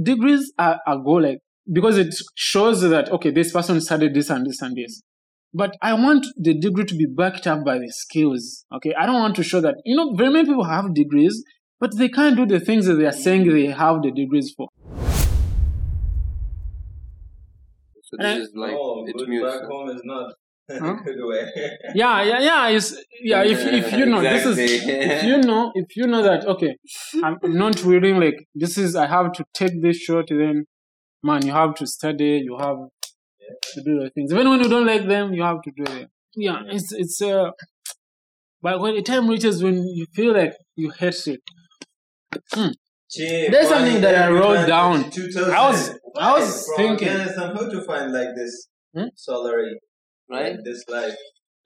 degrees are goal, like, because it shows that, okay, this person studied this and this and this. But I want the degree to be backed up by the skills. Okay, I don't want to show that, you know, very many people have degrees, but they can't do the things that they are saying they have the degrees for. So this is like, oh, it's music. Back home is not. Huh? Good way. Yeah. If you know, exactly. This is if you know that, okay, I'm not willing, like, this is, I have to take this shot, then man, you have to study, you have to do the things. Even when you don't like them, you have to do them. Yeah, it's but when the time reaches when you feel like you hate it. Gee, there's something that I wrote down. I was thinking. How to find like this salary? Right, this life.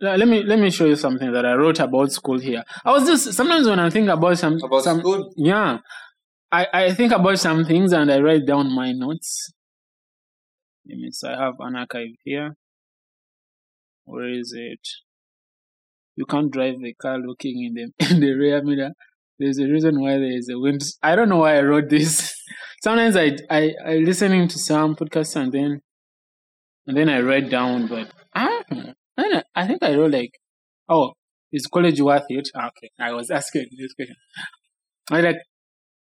Let me show you something that I wrote about school here. I was just sometimes when I think about some school. Yeah, I think about some things and I write down my notes. Let me. So I have an archive here. Where is it? You can't drive the car looking in the rear mirror. There's a reason why there is a wind. I don't know why I wrote this. Sometimes I listening to some podcasts and then I write down, but. I think I wrote like, oh, is college worth it? Okay, I was asking this question. I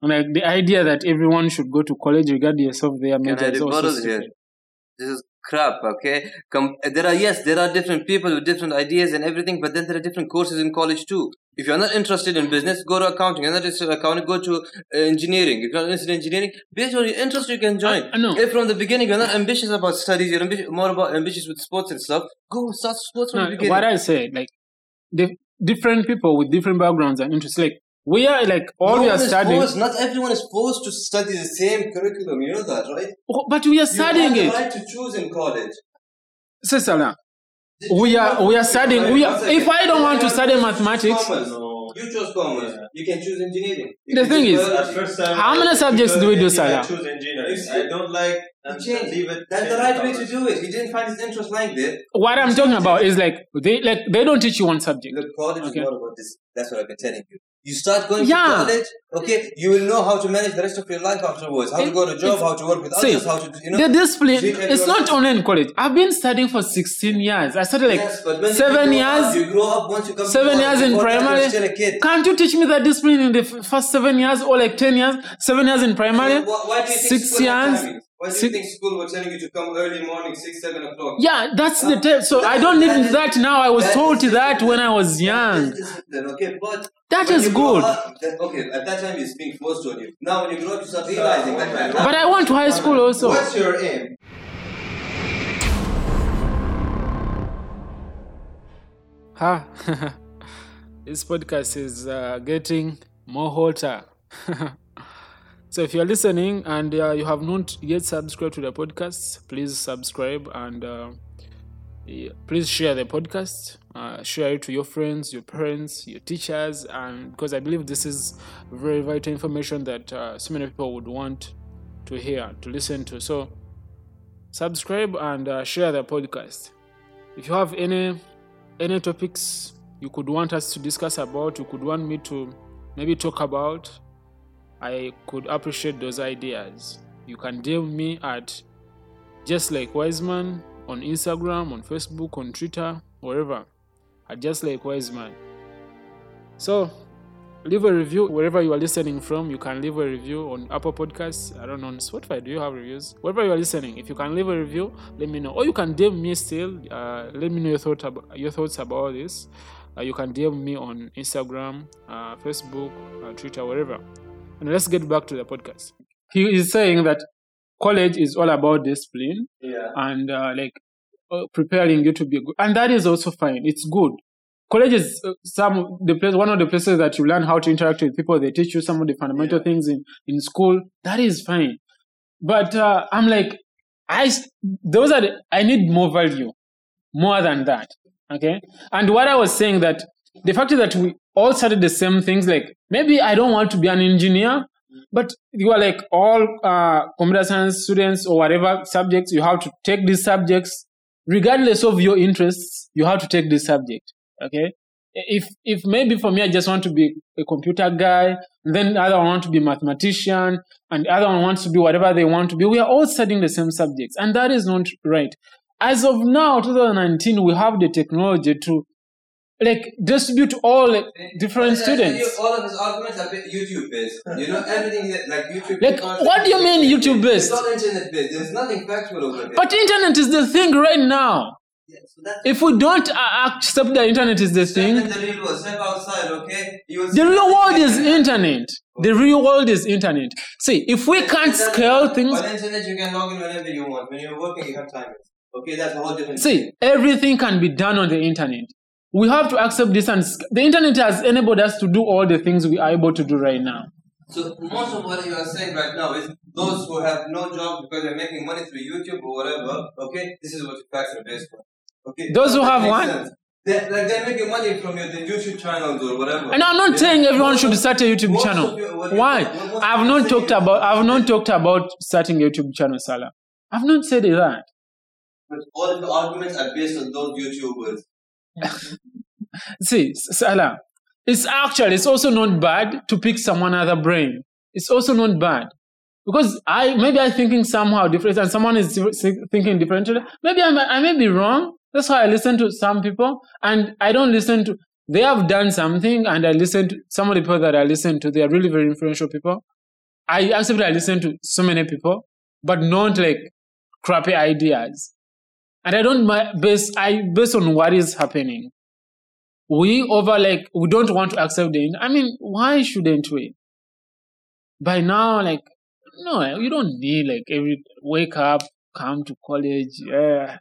like the idea that everyone should go to college regardless of their major. This is crap, okay? There are different people with different ideas and everything, but then there are different courses in college too. If you're not interested in business, go to accounting. If you're not interested in accounting, go to engineering. If you're not interested in engineering, based on your interest, you can join. I know. If from the beginning you're not ambitious about studies, you're more about ambitious with sports and stuff, go start sports from the beginning. What I say, like, different people with different backgrounds and interests, like, we are like all no we are studying. Not everyone is forced to study the same curriculum. You know that, right? Oh, but we are studying it. You have the right to choose in college. Cesala, we are studying. We are, if I don't want to study mathematics, no. You choose commerce. Yeah. You can choose engineering. The thing is, how many subjects do we do, Salah? Choose engineering. I don't like. Leave it. That's the right way to do it. He didn't find his interest like that. What I'm talking about is like they don't teach you one subject. Look, college is not about this. That's what I've been telling you. You start going to college, okay, you will know how to manage the rest of your life afterwards, how to go to a job, how to work with others, how to, you know. The discipline, it's not only in college. I've been studying for 16 years. I started 7 years. You grow up once you come 7 years in primary. Can't you teach me that discipline in the first 7 years or 10 years? 7 years in primary, why do you think 6 years. Why do you think school was telling you to come early morning, 6, 7 o'clock? Yeah, that's the time. So I don't need that now. I was told that when I was young. Okay, but that is good. Okay, at that time it's being forced on you. Now when you grow up, you start realizing that. But I went to high school also. What's your aim? This podcast is getting more hotter. So if you're listening and you have not yet subscribed to the podcast, please subscribe and please share the podcast. Share it to your friends, your parents, your teachers, and because I believe this is very vital information that so many people would want to hear, to listen to. So subscribe and share the podcast. If you have any topics you could want us to discuss about, you could want me to maybe talk about, I could appreciate those ideas. You can DM me at Just Like Wiseman on Instagram, on Facebook, on Twitter, wherever. At Just Like Wiseman. So, leave a review wherever you are listening from. You can leave a review on Apple Podcasts. I don't know, on Spotify, do you have reviews? Wherever you are listening, if you can leave a review, let me know. Or you can DM me still. Let me know your thoughts about all this. You can DM me on Instagram, Facebook, Twitter, wherever. And let's get back to the podcast. He is saying that college is all about discipline and preparing you to be good. And that is also fine. It's good. College is one of the places that you learn how to interact with people. They teach you some of the fundamental things in school. That is fine. But I'm like, I need more value, more than that. Okay. And what I was saying that the fact that we all started the same things, like maybe I don't want to be an engineer, but you are like all computer science students or whatever subjects, you have to take these subjects, regardless of your interests, you have to take this subject, okay? If maybe for me, I just want to be a computer guy, and then the other one wants to be a mathematician, and the other one wants to be whatever they want to be. We are all studying the same subjects, and that is not right. As of now, 2019, we have the technology to distribute all different students. All of his arguments are YouTube-based. You know, everything is YouTube. What do you mean YouTube-based? It's all internet-based. There's nothing factual over there. But internet is the thing right now. Yeah, so if we don't accept that internet is the thing, the real world, step outside, okay? The real world is internet. Okay. The real world is internet. See, if we can't scale things, on internet you can log in whenever you want. When you're working, you have time. Okay, that's a whole different. See, everything can be done on the internet. We have to accept this, and the internet has enabled us to do all the things we are able to do right now. So most of what you are saying right now is those who have no job because they're making money through YouTube or whatever, okay, this is what the facts are based on. Okay? Those who have one? They're making money from the YouTube channels or whatever. And I'm not saying everyone should start a YouTube channel. Why? I've not talked about starting a YouTube channel, Salah. I've not said that. But all of the arguments are based on those YouTubers. See, Salah, it's also not bad to pick someone other brain. It's also not bad. Because I'm thinking somehow different and someone is thinking differently. Maybe I may be wrong. That's why I listen to some people and I don't listen to, they have done something and I listen to some of the people that I listen to, they are really very influential people. I listen to so many people, but not crappy ideas. And I don't base on what is happening. We don't want to accept it. I mean, why shouldn't we? By now, no, you don't need every wake up, come to college. Yeah.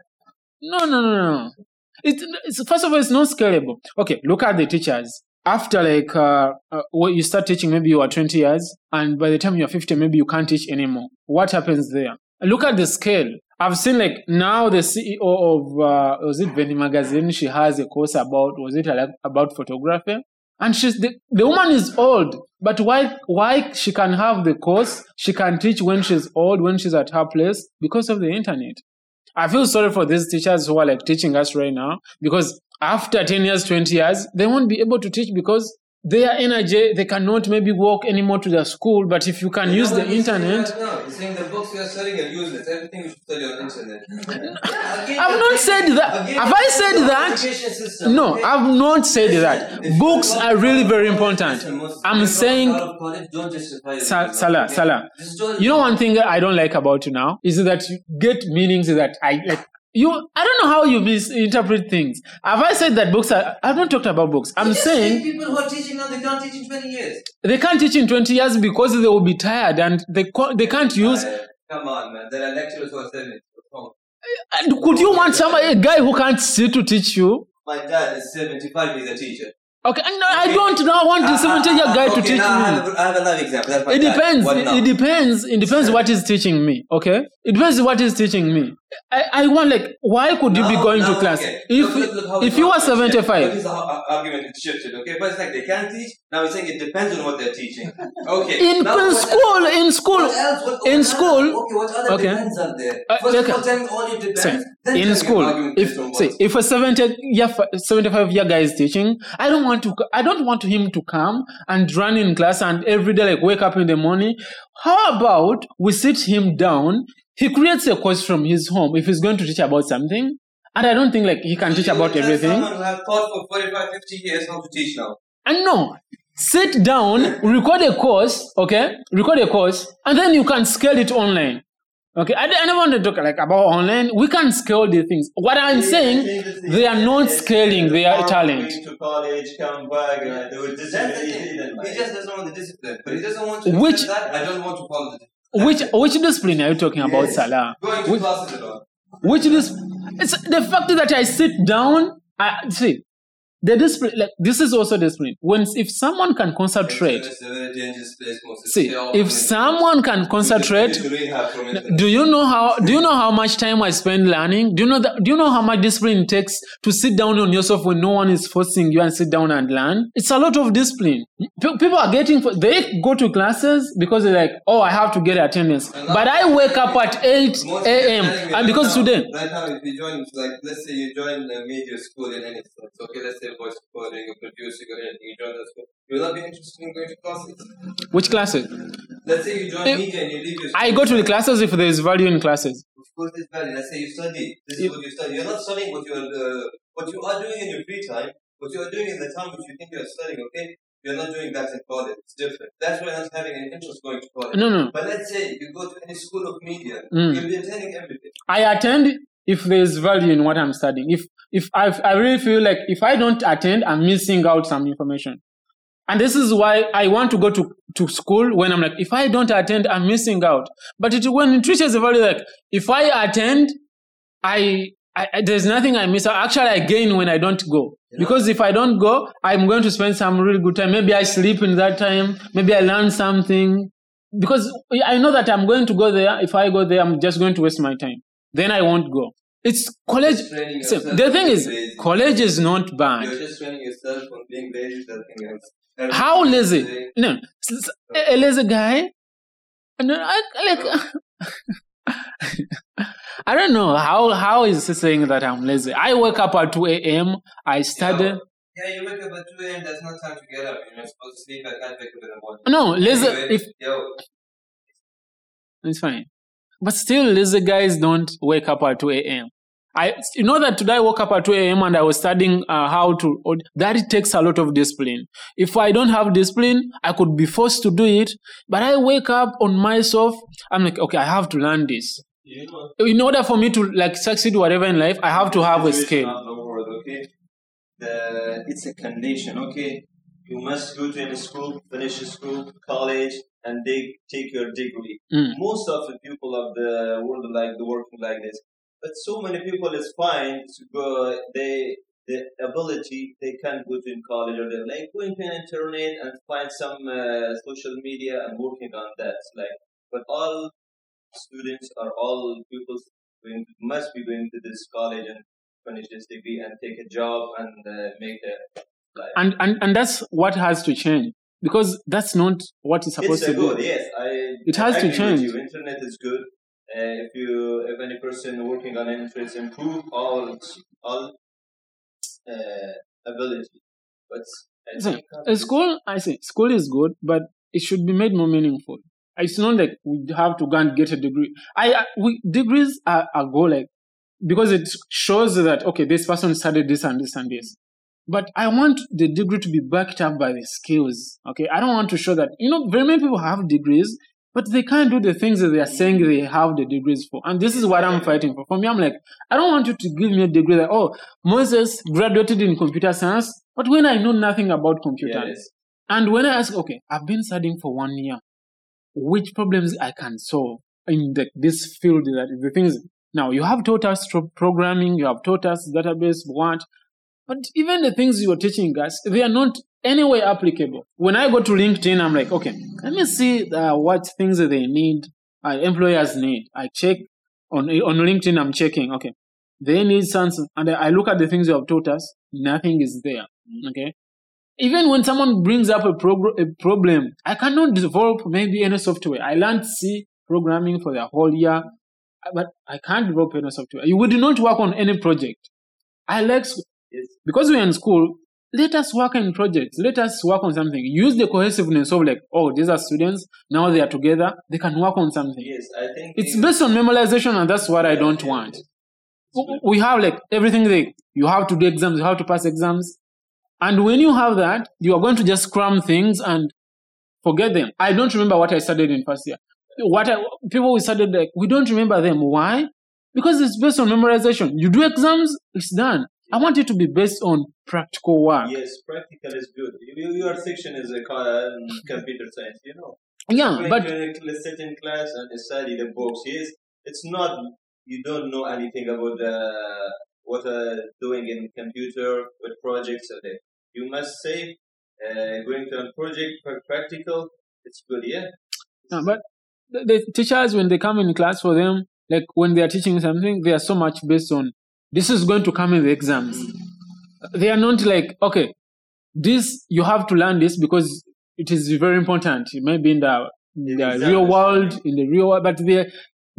No. It's first of all, it's not scalable. Okay, look at the teachers. After you start teaching, maybe you are 20 years, and by the time you are 50, maybe you can't teach anymore. What happens there? Look at the scale. I've seen now the CEO of was it Veni Magazine? She has a course about photography, and she's the woman is old. But why she can have the course? She can teach when she's old, when she's at her place, because of the internet. I feel sorry for these teachers who are teaching us right now, because after 10 years, 20 years, they won't be able to teach because their energy, they cannot maybe walk anymore to the school, but if you can use the internet... You're saying the books you are selling are useless. Everything you should sell on internet. I've not said that. Have I said that? No, I've not said that. Books are really very important. I'm saying... Salah. You know one thing I don't like about you now? Is that you get meanings that I don't know how you misinterpret things. Have I said that books are... I've not talked about books. I'm saying... people who are teaching now, they can't teach in 20 years. They can't teach in 20 years because they will be tired and they can't use... Come on, man. There are lecturers who are selling. Could you want a guy who can't sit to teach you? My dad is 75, he's a teacher. Okay, and I don't now want the 70-year guy to teach me. I have another example. It depends what is teaching me, okay? It depends what is teaching me. I want why could you be going to class? Okay. If you are 75. This is how argument shifted, okay? But it's they can't teach. Now we're saying it depends on what they're teaching. Okay. In school. Okay, what other depends are there? First of all, tell me all it depends. In school, if a 75-year guy is teaching, I don't want him to come and run in class and every day wake up in the morning. How about we sit him down? He creates a course from his home if he's going to teach about something, and I don't think he can teach about everything. Someone who has taught for 45, 50 years how to teach now. And no, sit down, record a course, and then you can scale it online. Okay, I never want to talk about online. We can scale these things. What I'm saying, they are not scaling their talent. To college, come back, they will he just doesn't want the discipline, but he doesn't want to. I don't want to follow the discipline. Which discipline are you talking about, Salah? Going to classes at all. Which discipline? It's the fact that I sit down. The discipline. This is also discipline. If someone can concentrate, do you know how much time I spend learning? Do you know how much discipline it takes to sit down on yourself when no one is forcing you and sit down and learn? It's a lot of discipline. People are they go to classes because they're I have to get attendance. But I wake up at 8 a.m. and because today, right now, if you join, let's say you join a media school in any sense, okay, let's say. sale, voice recording, or producing, or anything. You join the school, you will not be interested in going to classes. Which classes? Let's say you join media and you leave your school. I go to the classes if there is value in classes. Of course, there is value. Let's say you study. This is what you study. You're not studying what you are doing in your free time. What you are doing in the time which you think you are studying, okay? You're not doing that in college. It's different. That's why not having an interest going to college. No. But let's say you go to any school of media, you'll be attending everything. I attend if there's value in what I'm studying. If I really feel like if I don't attend, I'm missing out some information. And this is why I want to go to school when I'm like, if I don't attend, I'm missing out. But when it reaches a value, like if I attend, I there's nothing I miss out. Actually, I gain when I don't go. Yeah. Because if I don't go, I'm going to spend some really good time. Maybe I sleep in that time. Maybe I learn something. Because I know that I'm going to go there. If I go there, I'm just going to waste my time. Then I won't go. It's college. So the thing is, lazy. College is not bad. You're just training yourself on being lazy. Nothing else. Everything. How lazy? Lazy. No. A lazy guy? No, I don't know how is he saying that I'm lazy. I wake up at 2 a.m. I study. Yeah, you wake up at 2 a.m. There's no time to get up. You're not supposed to sleep. I can't wake up in the morning. No, lazy. It's fine, but still, lazy guys don't wake up at 2 a.m. That today I woke up at 2 a.m. and I was studying how to. That it takes a lot of discipline. If I don't have discipline, I could be forced to do it. But I wake up on myself. I'm like, okay, I have to learn this. In order for me to succeed whatever in life, I have to have a skill. Okay? It's a condition. Okay, you must go to any school, finish school, college, and take your degree. Most of the people of the world like the working like this. But so many people, it's fine to go, the ability, they can't go to college or they're like going to an internet and find some social media and working on that. But all students or all people must be going to this college and finish this degree and take a job and make a life. And that's what has to change. Because that's not what is supposed to be. It's good, yes. It has to change. Internet is good. If any person working on interest improve all ability, but it's school. I say school is good, but it should be made more meaningful. It's not like we have to go and get a degree. Degrees are good, because it shows that okay, this person studied this and this and this. But I want the degree to be backed up by the skills. Okay, I don't want to show that very many people have degrees. But they can't do the things that they are saying they have the degrees for. And this is what I'm fighting for. For me, I'm like, I don't want you to give me a degree that, Moses graduated in computer science, but when I know nothing about computers. Yes. And when I ask, okay, I've been studying for 1 year, which problems I can solve in this field, that the things. Now, you have taught us programming, you have taught us database, but even the things you are teaching us, they are not anyway applicable. When I go to LinkedIn, I'm like, okay, let me see what things they need, employers need. I check on LinkedIn, I'm checking, okay, they need something. And I look at the things you have taught us, nothing is there, okay? Even when someone brings up a problem, I cannot develop maybe any software. I learned C programming for the whole year, but I can't develop any software. You would not work on any project. Because we're in school, let us work on projects. Let us work on something. Use the cohesiveness of these are students. Now they are together. They can work on something. Yes, I think it's based on memorization, and that's what I don't want. We have everything. You have to do exams. You have to pass exams. And when you have that, you are going to just cram things and forget them. I don't remember what I studied in first year. People we studied we don't remember them. Why? Because it's based on memorization. You do exams, it's done. I want it to be based on practical work. Yes, practical is good. Your section is computer science, you know. Yeah, but... Let's sit in class and study the books. Yes, it's not... You don't know anything about what doing in computer, what projects are there. You must say, going to a project for practical, it's good, yeah? No, but the teachers, when they come in class for them, when they are teaching something, they are so much based on this is going to come in the exams. They are not okay, this, you have to learn this because it is very important. It may be in the real world, but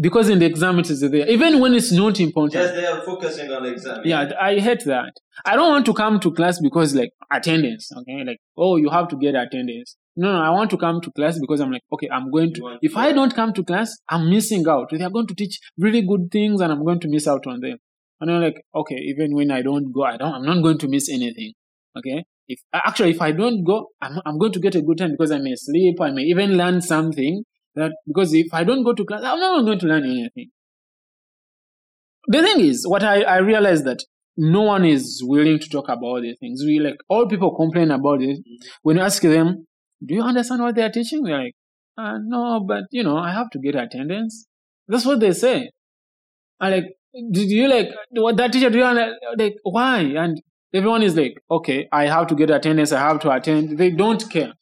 Because in the exam, it is there. Even when it's not important. Yes, they are focusing on the exam. Yeah, I hate that. I don't want to come to class because, like, attendance, okay? Like, oh, you have to get attendance. No, I want to come to class because I'm like, okay, I'm going to. If I don't come to class, I'm missing out. They are going to teach really good things and I'm going to miss out on them. And I'm like, okay, even when I don't go, I'm not going to miss anything, okay? If I don't go, I'm going to get a good time because I may sleep, I may even learn something. Because if I don't go to class, I'm not going to learn anything. The thing is, what I realized that no one is willing to talk about these things. All people complain about it. When you ask them, do you understand what they are teaching? They're like, no, but I have to get attendance. That's what they say. I'm like, did you what that teacher do? Why? And everyone is like, okay, I have to get attendance. I have to attend. They don't care.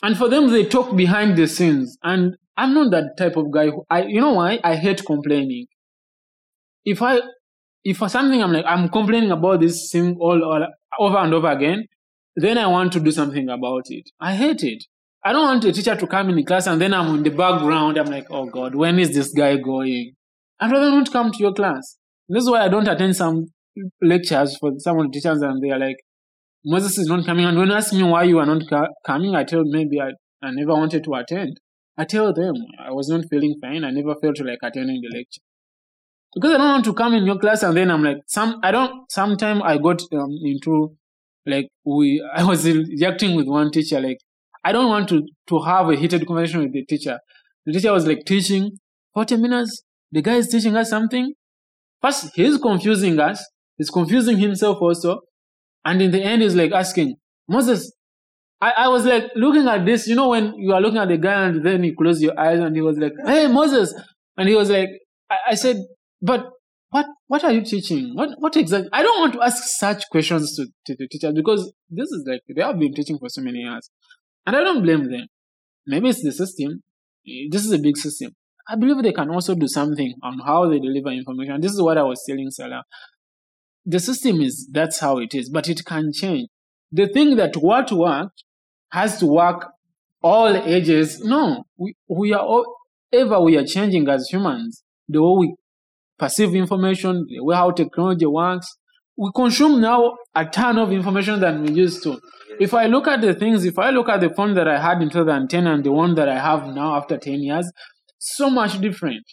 And for them, they talk behind the scenes. And I'm not that type of guy. You know why? I hate complaining. If for something I'm complaining about this thing all over and over again, then I want to do something about it. I hate it. I don't want a teacher to come in class and then I'm in the background. I'm like, oh God, when is this guy going? I'd rather not come to your class. This is why I don't attend some lectures for some of the teachers and they are like, Moses is not coming. And when you ask me why you are not coming, I tell maybe I never wanted to attend. I tell them I was not feeling fine. I never felt like attending the lecture. Because I don't want to come in your class and then I'm like, sometime I got into, I was reacting with one teacher. I don't want to have a heated conversation with the teacher. The teacher was teaching 40 minutes. The guy is teaching us something. First, he's confusing us. He's confusing himself also. And in the end, he's asking, Moses, I was looking at this, when you are looking at the guy and then you close your eyes and he was like, hey, Moses. And he was like, I said, but what are you teaching? What exactly? I don't want to ask such questions to the teachers because this is they have been teaching for so many years. And I don't blame them. Maybe it's the system. This is a big system. I believe they can also do something on how they deliver information. This is what I was telling Salah. The system is, that's how it is, but it can change. The thing that what worked has to work all ages. No, we are all, ever we are changing as humans. The way we perceive information, the way how technology works. We consume now a ton of information than we used to. If I look at the phone that I had in 2010 and the one that I have now after 10 years, so much different.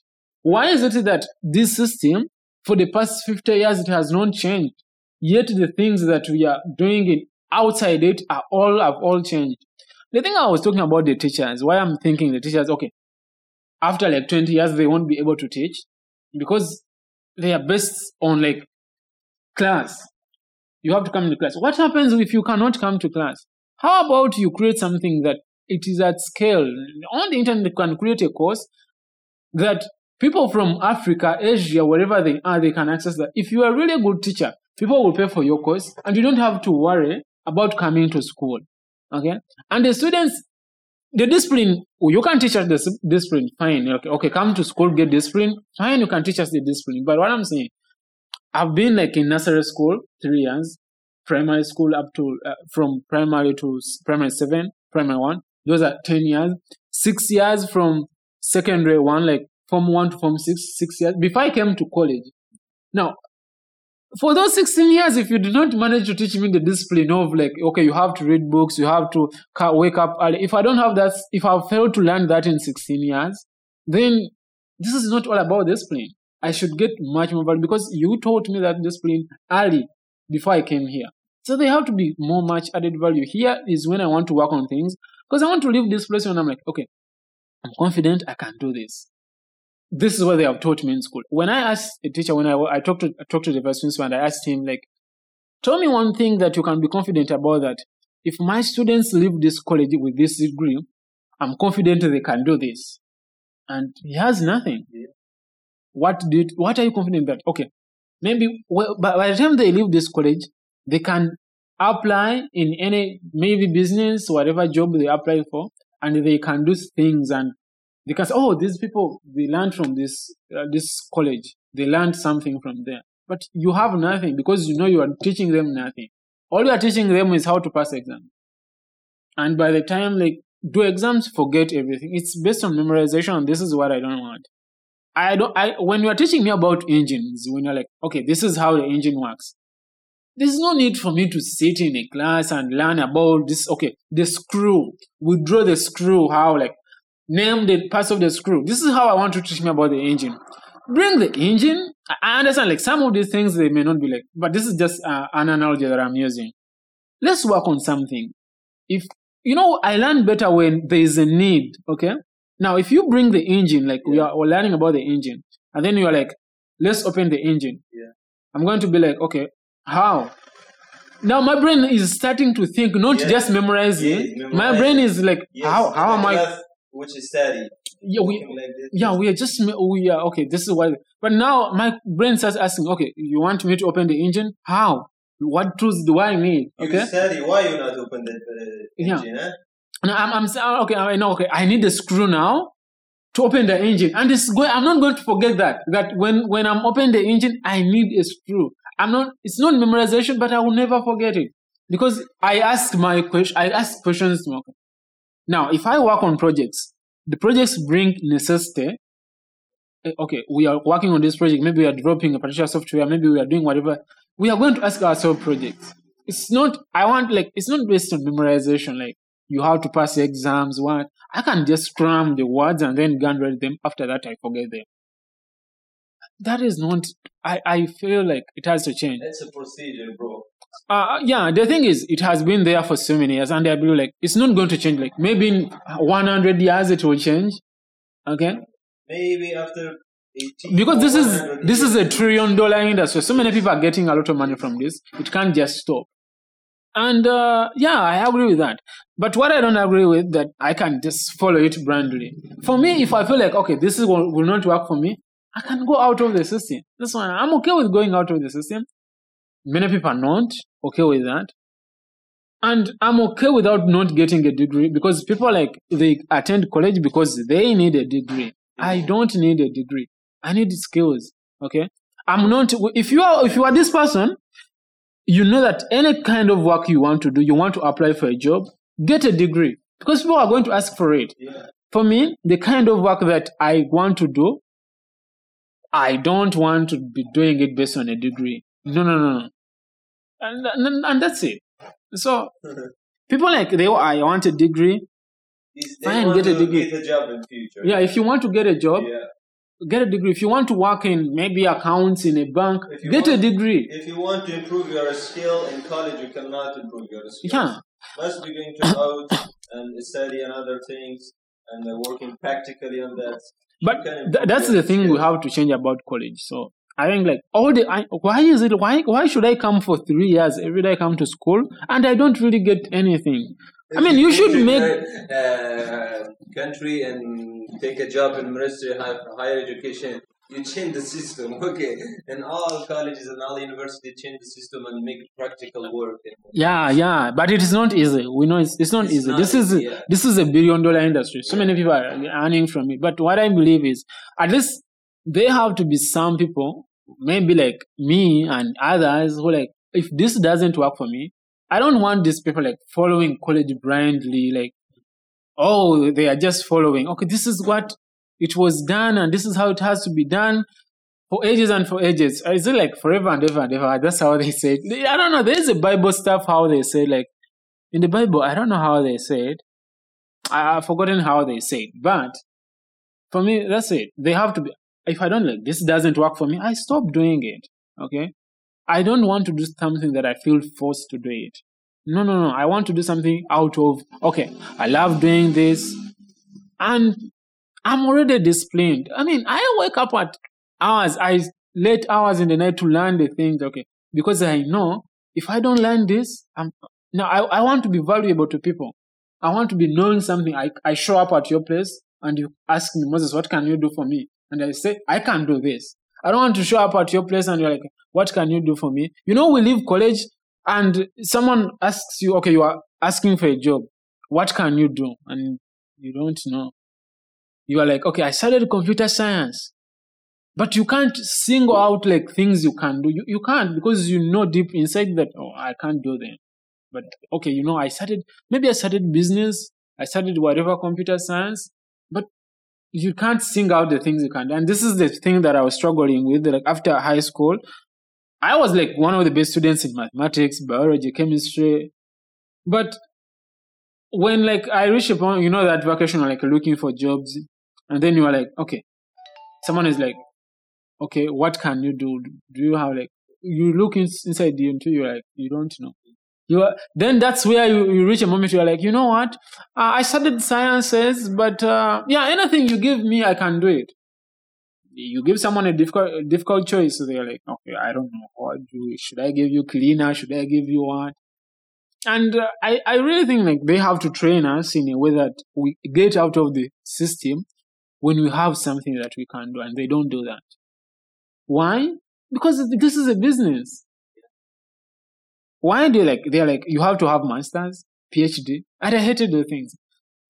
Why is it that this system, for the past 50 years, it has not changed. Yet the things that we are doing outside it have all changed. The thing I was talking about the teachers, why I'm thinking the teachers, okay, after 20 years, they won't be able to teach because they are based on class. You have to come to class. What happens if you cannot come to class? How about you create something that it is at scale? On the internet, you can create a course that people from Africa, Asia, wherever they are, they can access that. If you are really a good teacher, people will pay for your course and you don't have to worry about coming to school. Okay? And the students, the discipline, you can teach us the discipline, fine. Okay, come to school, get discipline, fine, you can teach us the discipline. But what I'm saying, I've been in nursery school 3 years, primary school up to, from primary to primary 7, primary 1, those are 10 years, 6 years from secondary 1, Form 1 to Form 6, 6 years, before I came to college. Now, for those 16 years, if you did not manage to teach me the discipline of okay, you have to read books, you have to wake up early. If I don't have that, if I failed to learn that in 16 years, then this is not all about discipline. I should get much more value because you taught me that discipline early before I came here. So they have to be more much added value. Here is when I want to work on things because I want to leave this place when I'm okay, I'm confident I can do this. This is what they have taught me in school. When I asked a teacher, when I talked to the first principal and I asked him, tell me one thing that you can be confident about that if my students leave this college with this degree, I'm confident they can do this. And he has nothing. Yeah. What are you confident that? Okay, maybe by the time they leave this college, they can apply in any business, whatever job they apply for, and they can do things and they can say, oh, these people, they learned from this college. They learned something from there. But you have nothing because you are teaching them nothing. All you are teaching them is how to pass exams. And by the time, do exams, forget everything. It's based on memorization. This is what I don't want. when you're teaching me about engines, when you're like, okay, this is how the engine works, there's no need for me to sit in a class and learn about this. Okay, the screw, we draw the screw, how, like, name the parts of the screw. This is how I want to teach me about the engine. Bring the engine. I understand, like, some of these things they may not be like, but this is just an analogy that I'm using. Let's work on something. If, you know, I learn better when there is a need, okay? Now, if you bring the engine, like, we're learning about the engine, and then you're like, let's open the engine. Yeah. I'm going to be like, okay, how? Now, my brain is starting to think, not just memorizing. Yes, my brain is like, how am I... Which is study. Yeah, we are okay, this is why. But now my brain starts asking, okay, you want me to open the engine? How? What tools do I need? Okay. You study. Why you not open the engine? Yeah. No, I'm okay. I know. Okay, I need a screw now to open the engine, and it's going. I'm not going to forget that when I'm open the engine, I need a screw. I'm not. It's not memorization, but I will never forget it because I ask my question. I ask questions. Now, if I work on projects, the projects bring necessity. Okay, we are working on this project. Maybe we are developing a particular software. Maybe we are doing whatever. We are going to ask ourselves projects. It's not based on memorization. Like, you have to pass the exams. What? I can just cram the words and then gather them. After that, I forget them. That is not, I feel like it has to change. That's a procedure, bro. The thing is, it has been there for so many years, and I believe, like, it's not going to change. Like, maybe in 100 years it will change. Okay? Maybe after 18. Because this is $1 trillion industry. So many people are getting a lot of money from this. It can't just stop. And, I agree with that. But what I don't agree with, that I can just follow it blindly. For me, if I feel like, okay, this is what will not work for me, I can go out of the system. That's why I'm okay with going out of the system. Many people are not okay with that. And I'm okay without not getting a degree, because people, like, they attend college because they need a degree. I don't need a degree. I need skills. Okay. I'm not, if you are this person, you know that any kind of work you want to do, you want to apply for a job, get a degree, because people are going to ask for it. Yeah. For me, the kind of work that I want to do, I don't want to be doing it based on a degree. No. And that's it. So people, like, I want a degree. Fine, get a degree. Get a job in future. Yeah, if you want to get a job, get a degree. If you want to work in maybe accounts in a bank, get a degree. If you want to improve your skill in college, you cannot improve your skill. Yeah, must be going to out and study and other things and working practically on that. But that's the thing we have to change about college. So I think, like, why should I come for 3 years every day I come to school and I don't really get anything? If I mean, you should make country and take a job in Ministry of Higher Education. You change the system, okay? And all colleges and all universities change the system and make practical work. Yeah, but it is not easy. We know it's not easy. This is a $1 billion industry. So many people are earning from it. But what I believe is, at least there have to be some people, maybe like me and others, who, like, if this doesn't work for me, I don't want these people, like, following college blindly, like, oh, they are just following. Okay, this is what it was done, and this is how it has to be done for ages and for ages. Is it like forever and ever and ever? That's how they say it. I don't know. There is a Bible stuff how they say, like, in the Bible, I don't know how they say it. I've forgotten how they say it. But for me, that's it. They have to be. If I don't, like, this doesn't work for me, I stop doing it. Okay? I don't want to do something that I feel forced to do it. No. I want to do something out of, okay, I love doing this, and I'm already disciplined. I mean, I wake up at late hours in the night to learn the things, okay? Because I know if I don't learn this, I want to be valuable to people. I want to be knowing something. I show up at your place and you ask me, Moses, what can you do for me? And I say, I can do this. I don't want to show up at your place and you're like, what can you do for me? You know, we leave college and someone asks you, okay, you are asking for a job. What can you do? And you don't know. You are like, okay, I studied computer science. But you can't single out, like, things you can do. You can't, because you know deep inside that, oh, I can't do them. But, okay, you know, I studied business. I studied whatever computer science. But you can't sing out the things you can do. And this is the thing that I was struggling with. Like after high school, I was like one of the best students in mathematics, biology, chemistry. But when like I reached a point, you know, that vocational, like looking for jobs, and then you are like, okay, someone is like, okay, what can you do? Do you have like, you look inside you until you're like, you don't know. Then that's where you reach a moment you're like, you know what? I studied sciences, but anything you give me, I can do it. You give someone a difficult choice, so they're like, okay, I don't know what to do. Should I give you cleaner? Should I give you what? And I really think like they have to train us in a way that we get out of the system when we have something that we can do, and they don't do that. Why? Because this is a business. Why do you like, they're like, you have to have masters, PhD. And I hated those things.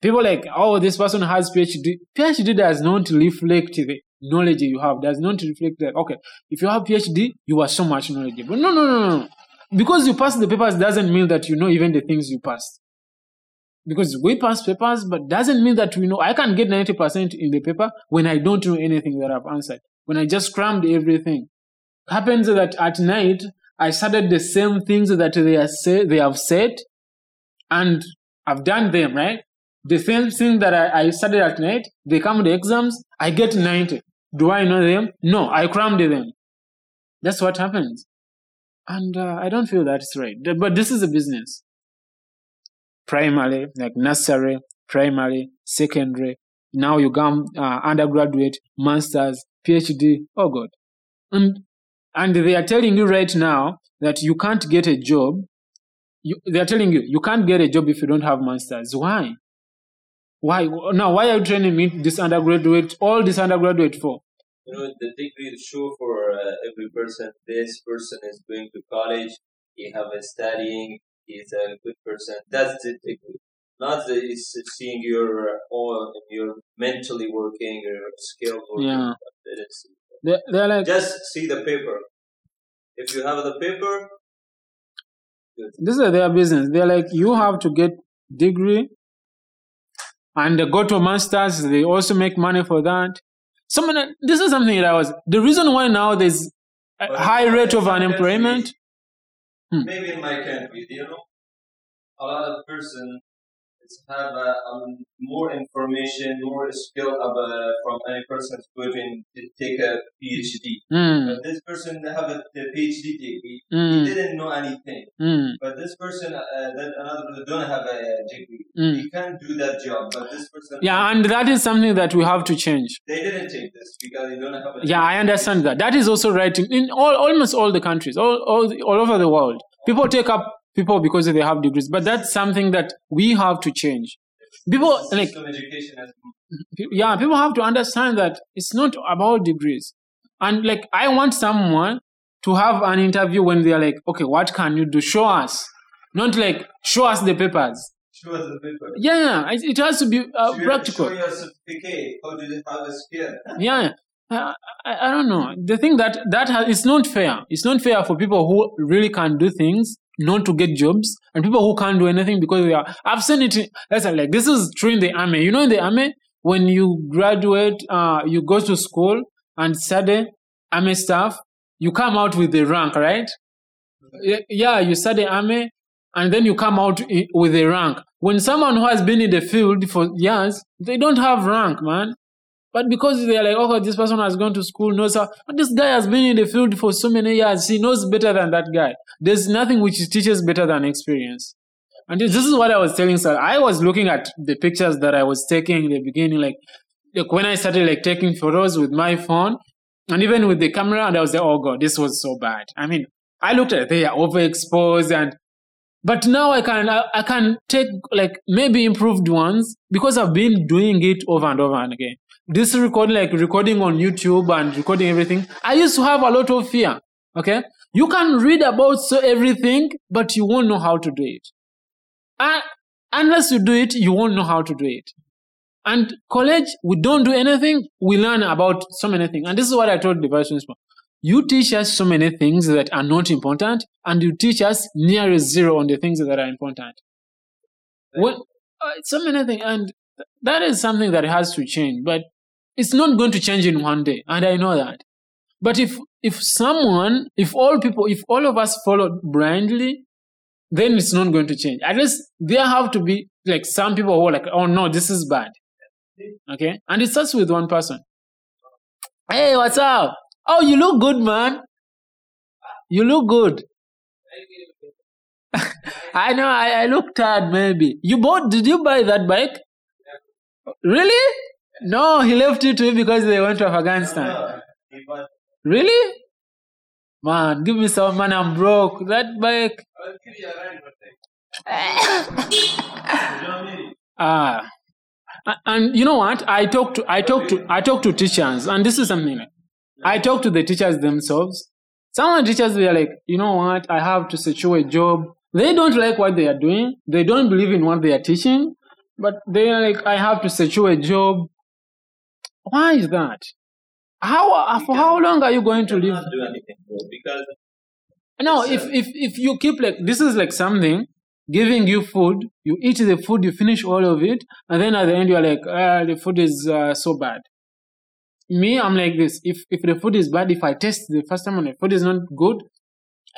People like, oh, this person has PhD. PhD does not reflect the knowledge you have. Does not reflect that, okay, if you have PhD, you are so much knowledgeable. No. Because you pass the papers doesn't mean that you know even the things you passed. Because we pass papers, but doesn't mean that we know. I can get 90% in the paper when I don't know anything that I've answered. When I just crammed everything. Happens that at night, I studied the same things that they have said, and I've done them, right? The same thing that I studied at night, they come to the exams, I get 90. Do I know them? No, I crammed them. That's what happens. And I don't feel that's right. But this is a business. Primary, like nursery, primary, secondary. Now you come undergraduate, master's, PhD. Oh, God. And they are telling you right now that you can't get a job. They are telling you, you can't get a job if you don't have masters. Why? Why? Now, why are you training me all this undergraduate for? You know, the degree is sure for every person. This person is going to college. He have a studying. He's a good person. That's the degree. Not that it's seeing your all and you're mentally working or skilled working. Yeah. They're like, just see the paper. If you have the paper, good. This is their business. They're like, you have to get degree and go to masters. They also make money for that. This is something that the reason why now there's a high rate of unemployment. Maybe in my country, you know, a lot of person have more information, more skill from any person who even take a PhD. But this person have the PhD degree. He didn't know anything. But this person, don't have a degree. He can't do that job. But this person, and that is something that we have to change. They didn't take this because they don't have a degree. Yeah, I understand that. That is also right in almost all the countries, all over the world. People take up people because they have degrees, but that's something that we have to change. People like education people have to understand that it's not about degrees. And like I want someone to have an interview when they're like, okay, what can you do? Show us. Not like show us the papers. Show us the paper. Yeah. It has to be practical. Show your certificate. How do you have a skill? Yeah. I don't know. The thing that it's not fair. It's not fair for people who really can do things not to get jobs, and people who can't do anything because they are. I've seen it. Like this is true in the army. You know, in the army, when you graduate, you go to school and study army stuff. You come out with the rank, right? Yeah, you study army, and then you come out with a rank. When someone who has been in the field for years, they don't have rank, man. But because they are like, oh, this person has gone to school, knows how. But this guy has been in the field for so many years. He knows better than that guy. There's nothing which teaches better than experience. And this is what I was telling Sal. I was looking at the pictures that I was taking in the beginning, like when I started like taking photos with my phone and even with the camera, and I was like, oh God, this was so bad. I mean, I looked at it, they are overexposed, but now I can take like maybe improved ones because I've been doing it over and over and again. This recording on YouTube and recording everything, I used to have a lot of fear, okay? You can read about everything, but you won't know how to do it. Unless you do it, you won't know how to do it. And college, we don't do anything, we learn about so many things. And this is what I told the vice principal. You teach us so many things that are not important, and you teach us near zero on the things that are important. So many things, and that is something that has to change, but It's not going to change in one day, and I know that. But if all of us follow blindly, then it's not going to change. At least there have to be like some people who are like, oh no, this is bad. Okay? And it starts with one person. Hey, what's up? Oh, you look good, man. You look good. I know, I look tired maybe. Did you buy that bike? Really? No, he left it to me because they went to Afghanistan. Really? Man, give me some money, I'm broke. That bike. And you know what? I talk to teachers, and this is something. I talk to the teachers themselves. Some of the teachers, they are like, you know what? I have to secure a job. They don't like what they are doing. They don't believe in what they are teaching. But they are like, I have to secure a job. Why is that? How long are you going to live? Do anything, because no, if you keep like this is like something giving you food, you eat the food, you finish all of it, and then at the end you are like, the food is so bad. Me, I'm like this. If the food is bad, if I taste the first time and the food is not good,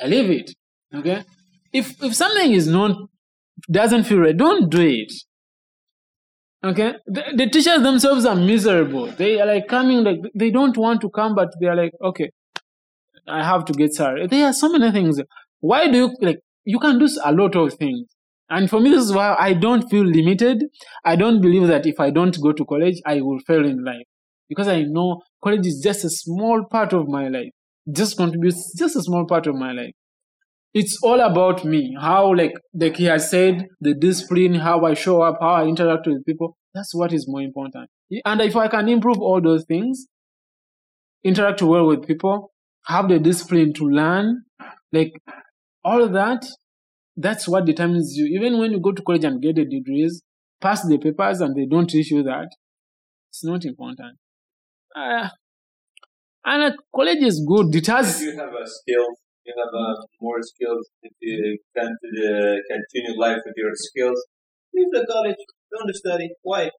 I leave it. Okay. If something is doesn't feel right, don't do it. Okay, the teachers themselves are miserable. They are like coming, like they don't want to come, but they are like, okay, I have to get started. There are so many things. Why do you like? You can do a lot of things, and for me, this is why I don't feel limited. I don't believe that if I don't go to college, I will fail in life, because I know college is just a small part of my life. Just contributes just a small part of my life. It's all about me, how like he has said, the discipline, how I show up, how I interact with people. That's what is more important. And if I can improve all those things, interact well with people, have the discipline to learn, like all of that, that's what determines you. Even when you go to college and get the degrees, pass the papers and they don't teach you that, it's not important. And college is good. It has... You have a skill. You have more skills. If you can continue life with your skills, leave the college. Don't study. Why?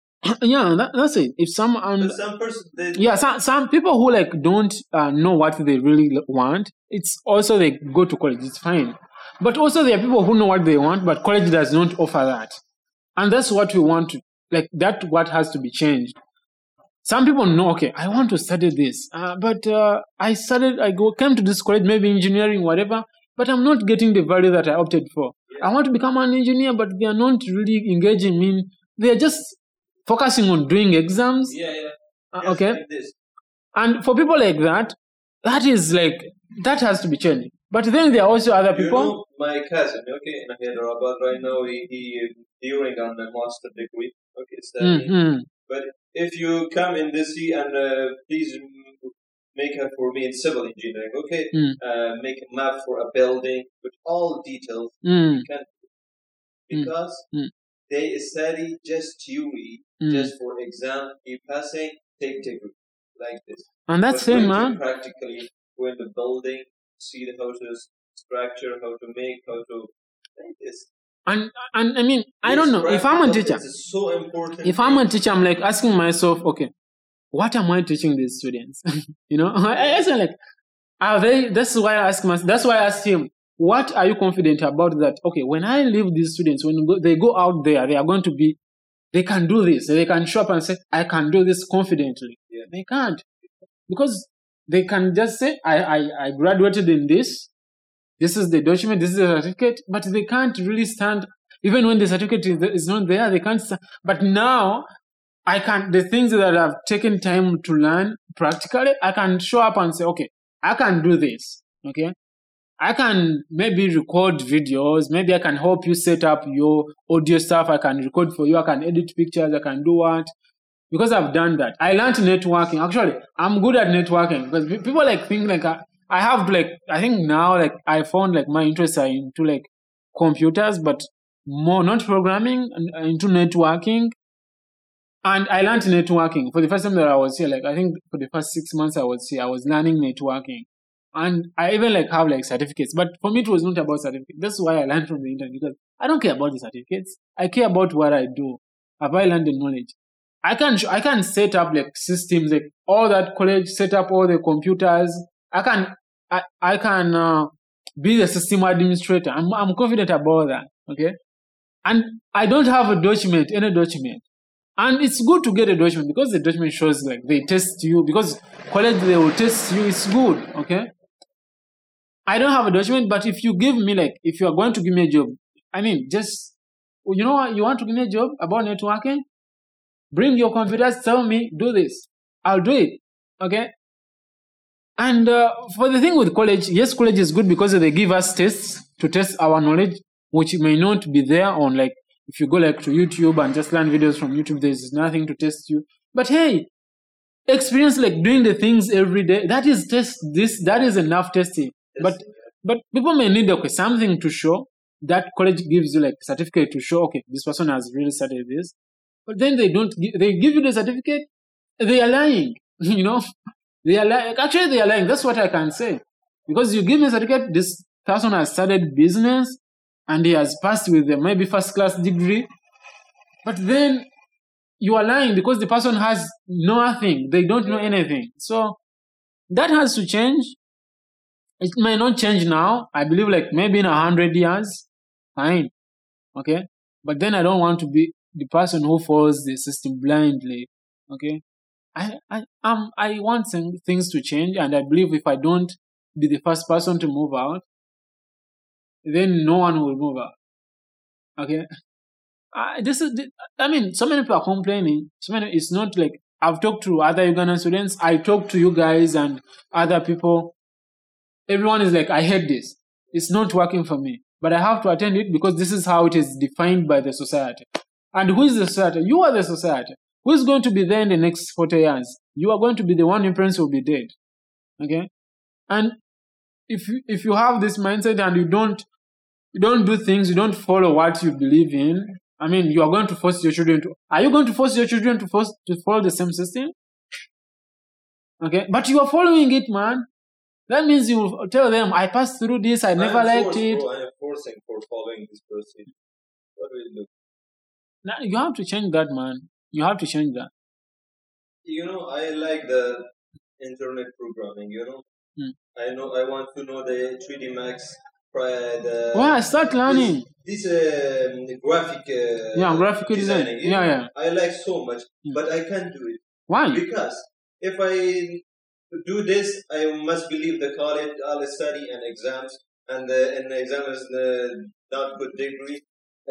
Yeah, that's it. If some person, some people who like don't know what they really want. It's also they go to college. It's fine, but also there are people who know what they want, but college does not offer that, and that's what we want to like. That what has to be changed. Some people know, okay, I want to study this, but I came to this college, maybe engineering, whatever, but I'm not getting the value that I opted for. Yeah. I want to become an engineer, but they are not really engaging me. They are just focusing on doing exams. Yeah. Okay. Like this. And for people like that, that has to be changed. But then there are also other people. You know, my cousin, okay, and I hear about right now, he doing on the master degree, okay, studying. Mm-hmm. But if you come in this year and please make up for me in civil engineering, okay? Mm. Make a map for a building with all details. Mm. Because they study just theory, just for exam, you passing, take degree, like this. And that's it, man. Practically go in the building, see the how to structure, how to make, how to like this. And I mean, I don't know. If I'm a teacher, I'm like asking myself, okay, what am I teaching these students? You know, that's why I asked him, what are you confident about that? Okay, when I leave these students, they go out there, they are going to be, they can do this. They can show up and say, I can do this confidently. Yeah. They can't, because they can just say, I graduated in this. This is the document, this is the certificate, but they can't really stand, even when the certificate is not there, they can't stand. But now, the things that I've taken time to learn practically, I can show up and say, okay, I can do this, okay? I can maybe record videos, maybe I can help you set up your audio stuff, I can record for you, I can edit pictures, I can do what, because I've done that. I learned networking. Actually, I'm good at networking, because people think I have I think now I found my interests are into computers, but more not programming, into networking. And I learned networking for the first time that I was here. I think for the first 6 months I was here, I was learning networking, and I even have certificates. But for me, it was not about certificates. That's why I learned from the internet, because I don't care about the certificates. I care about what I do. Have I learned the knowledge? I can set up like systems, like all that college, set up all the computers. I can be the system administrator. I'm confident about that. Okay. And I don't have any document. And it's good to get a document because the document shows like they test you, because college they will test you. It's good. Okay. I don't have a document, but if you give me if you are going to give me a job, I mean, just, you know what, you want to give me a job about networking? Bring your computers, tell me, do this. I'll do it. Okay? And for the thing with college, yes, college is good because they give us tests to test our knowledge, which may not be there on if you go to YouTube and just learn videos from YouTube, there's nothing to test you. But hey, experience doing the things every day, that is enough testing. Yes. But people may need something to show that college gives you certificate to show, okay, this person has really studied this. But then they give you the certificate. They are lying, you know. They are lying. That's what I can say. Because you give me a certificate, this person has studied business and he has passed with maybe first class degree. But then you are lying because the person has nothing. They don't know anything. So that has to change. It may not change now. I believe maybe in 100 years, fine. Okay. But then I don't want to be the person who follows the system blindly, okay? I want things to change, and I believe if I don't be the first person to move out, then no one will move out, okay? So many people are complaining. It's not I've talked to other Ugandan students. I talk to you guys and other people. Everyone is I hate this. It's not working for me, but I have to attend it because this is how it is defined by the society. And who is the society? You are the society. Who is going to be there in the next 40 years? You are going to be the one your parents will be dead. Okay? And if you have this mindset and you don't do things, you don't follow what you believe in, you are going to force your children to... Are you going to force your children to follow the same system? Okay? But you are following it, man. That means you will tell them, I passed through this, I never liked it. I am forcing for following this procedure. What will you do? Now, you have to change that, man. You have to change that. I like the internet programming, I want to know the 3D Max. Start learning. This graphic... graphic design. Yeah. I like so much, but I can't do it. Why? Because if I do this, I must believe the college, all the study and exams, and the exam is not good degree.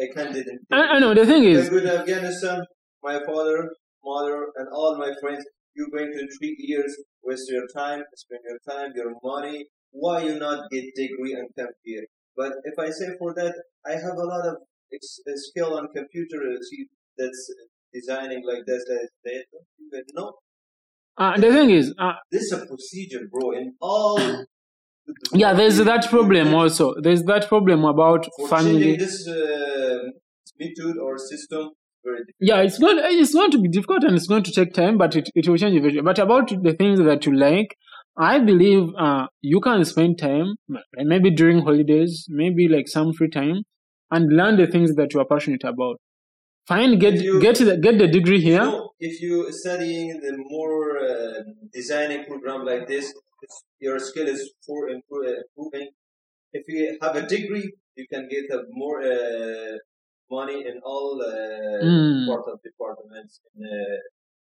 I can't do it. I know, the thing is... I go to Afghanistan, my father, mother, and all my friends, you're going to 3 years, waste your time, spend your time, your money, why you not get degree and come here? But if I say for that, I have a lot of skill on computer that's designing like this, they don't even know. The thing is... this is a procedure, bro, in all... Yeah, there's that problem also. There's that problem about family. This method or system, very difficult. Yeah, it's going to be difficult and it's going to take time, but it will change eventually. But about the things that you like, I believe you can spend time, maybe during holidays, maybe some free time, and learn the things that you are passionate about. Fine, get the degree here. So if you studying the more designing program like this, your skill is for improving. If you have a degree, you can get more money in all part of departments in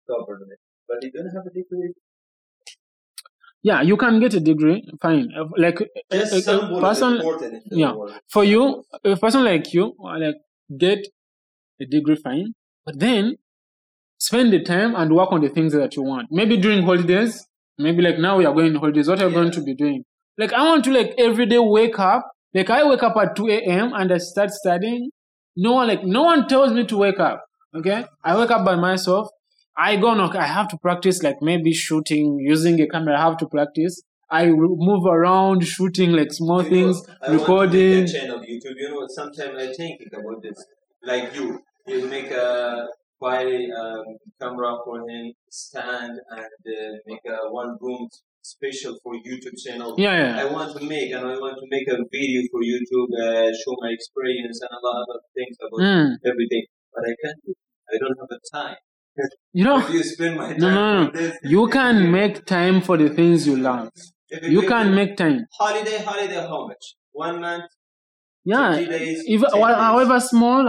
government. But you don't have a degree. Yeah, you can get a degree. Fine, a person. Yeah, world. For you, a person like you, get a degree. Fine, but then spend the time and work on the things that you want. Maybe during holidays. Maybe now we are going on holidays. What are you going to be doing? I want to every day wake up. I wake up at 2 a.m. and I start studying. No one tells me to wake up. Okay, I wake up by myself. I go on. I have to practice maybe shooting using a camera. I have to practice. I move around shooting small things, recording. Want to make a channel YouTube. Sometimes I think about this. You make a. Buy camera for him, stand, and make a one room special for YouTube channel. Yeah. I want to make a video for YouTube, show my experience and a lot of things about everything. But I can't do it. I don't have the time. You know, if you spend my time no. You can make time for the things you love. You can make time. Holiday, how much? 1 month? Yeah. 3 days, if, well, however small,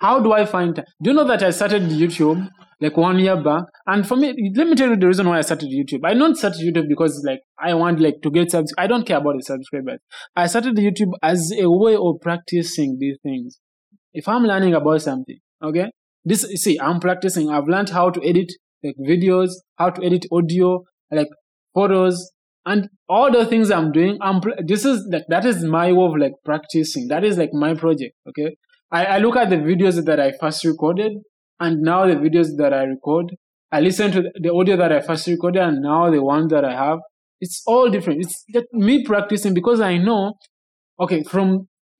how do I find time? Do you know that I started YouTube like 1 year back? And for me, let me tell you the reason why I started YouTube. I don't start YouTube because like I want like to get subscribers. I don't care about the subscribers. I started YouTube as a way of practicing these things. If I'm learning about something, okay? This, see, I'm practicing. I've learned how to edit like videos, how to edit audio, like photos, and all the things I'm doing. That is my way of like practicing. That is like my project. Okay, I look at the videos that I first recorded, and now the videos that I record. I listen to the audio that I first recorded, and now the ones that I have. It's all different. It's like me practicing because I know. Okay,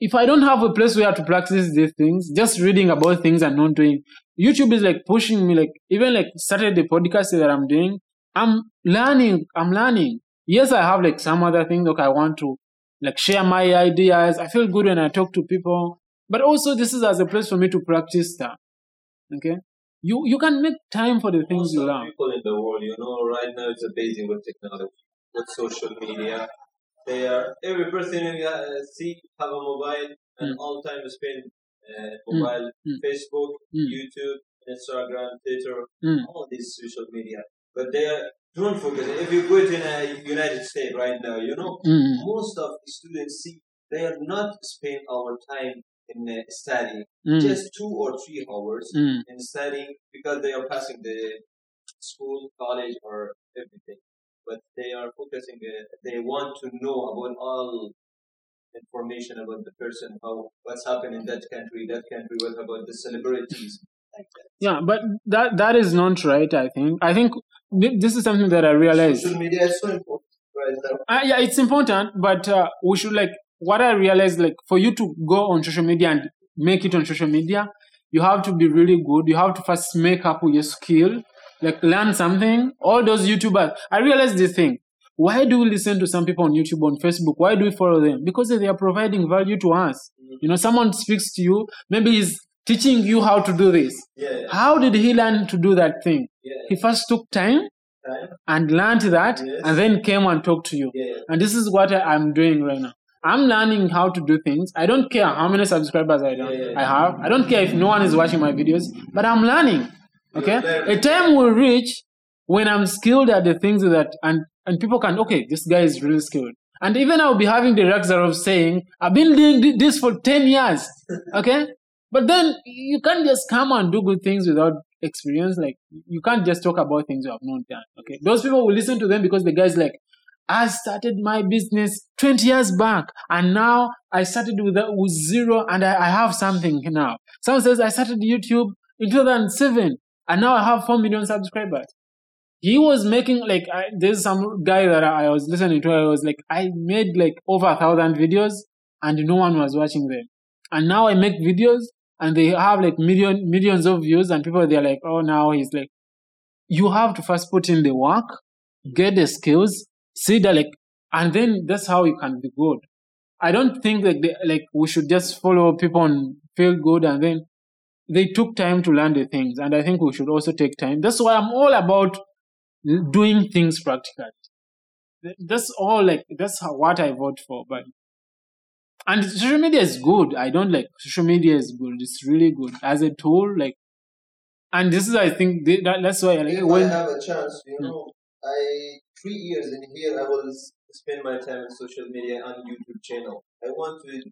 if I don't have a place where to practice these things, just reading about things and not doing. YouTube is like pushing me, like even like started the podcast that I'm doing. I'm learning. Yes, I have like some other things. Like I want to like share my ideas. I feel good when I talk to people. But also this is as a place for me to practice that. Okay? You can make time for the things you learn. People in the world, you know, right now it's amazing with technology, with social media. They are, every person you see have a mobile and all time to spend mobile, Facebook, YouTube, Instagram, Twitter, all these social media. But they are, don't forget, if you go in the United States right now, you know, most of the students see they are not spend our time in studying, just 2 or 3 hours in studying because they are passing the school, college or everything. But they are focusing, they want to know about all information about the person, how what's happened in that country, what about the celebrities. Like that. Yeah, but that is not right, I think. I think this is something that I realized. Social media is so important, right? Yeah, it's important, but we should like, what I realized, like for you to go on social media and make it on social media, you have to be really good. You have to first make up your skill. Like learn something, all those YouTubers. I realized this thing. Why do we listen to some people on YouTube, on Facebook? Why do we follow them? Because they are providing value to us. You know, someone speaks to you, maybe he's teaching you how to do this. Yeah. How did he learn to do that thing? Yeah. He first took time and learned that, yes, and then came and talked to you. Yeah. And this is what I'm doing right now. I'm learning how to do things. I don't care how many subscribers I have. I don't care if no one is watching my videos, but I'm learning. Okay, a time will reach when I'm skilled at the things that and people can, okay, this guy is really skilled. And even I'll be having the luxury of saying, I've been doing this for 10 years. Okay, but then you can't just come and do good things without experience. Like you can't just talk about things you have not done. Okay, those people will listen to them because the guy's like, I started my business 20 years back and now I started with zero and I have something now. Someone says I started YouTube in 2007. And now I have 4 million subscribers. He was making like, there's some guy that I was listening to. I was like, I made like over 1,000 videos and no one was watching them. And now I make videos and they have like millions of views and people, they're like, oh, now he's like, you have to first put in the work, get the skills, see that like, and then that's how you can be good. I don't think that we should just follow people and feel good and then, they took time to learn the things, and I think we should also take time. That's why I'm all about doing things practically. That's all, like, that's what I vote for. But and social media is good. I don't like social media is good. It's really good as a tool. Like, and this is, I think, that's why. Like, if I have a chance, you know, 3 years in here, I will spend my time on social media and YouTube channel. I want to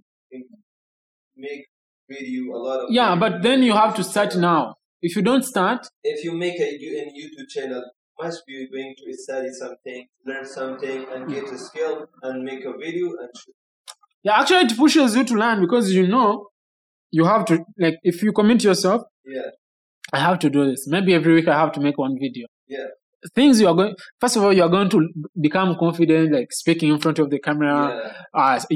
make. You a lot of but then you have to start now. If you don't start, if you make a YouTube channel, must be going to study something, learn something, and get a skill and make a video and shoot. Yeah, actually, it pushes you to learn because you know you have to. Like, if you commit yourself, I have to do this. Maybe every week I have to make one video. Yeah, things you are going. First of all, you are going to become confident, like speaking in front of the camera. Yeah.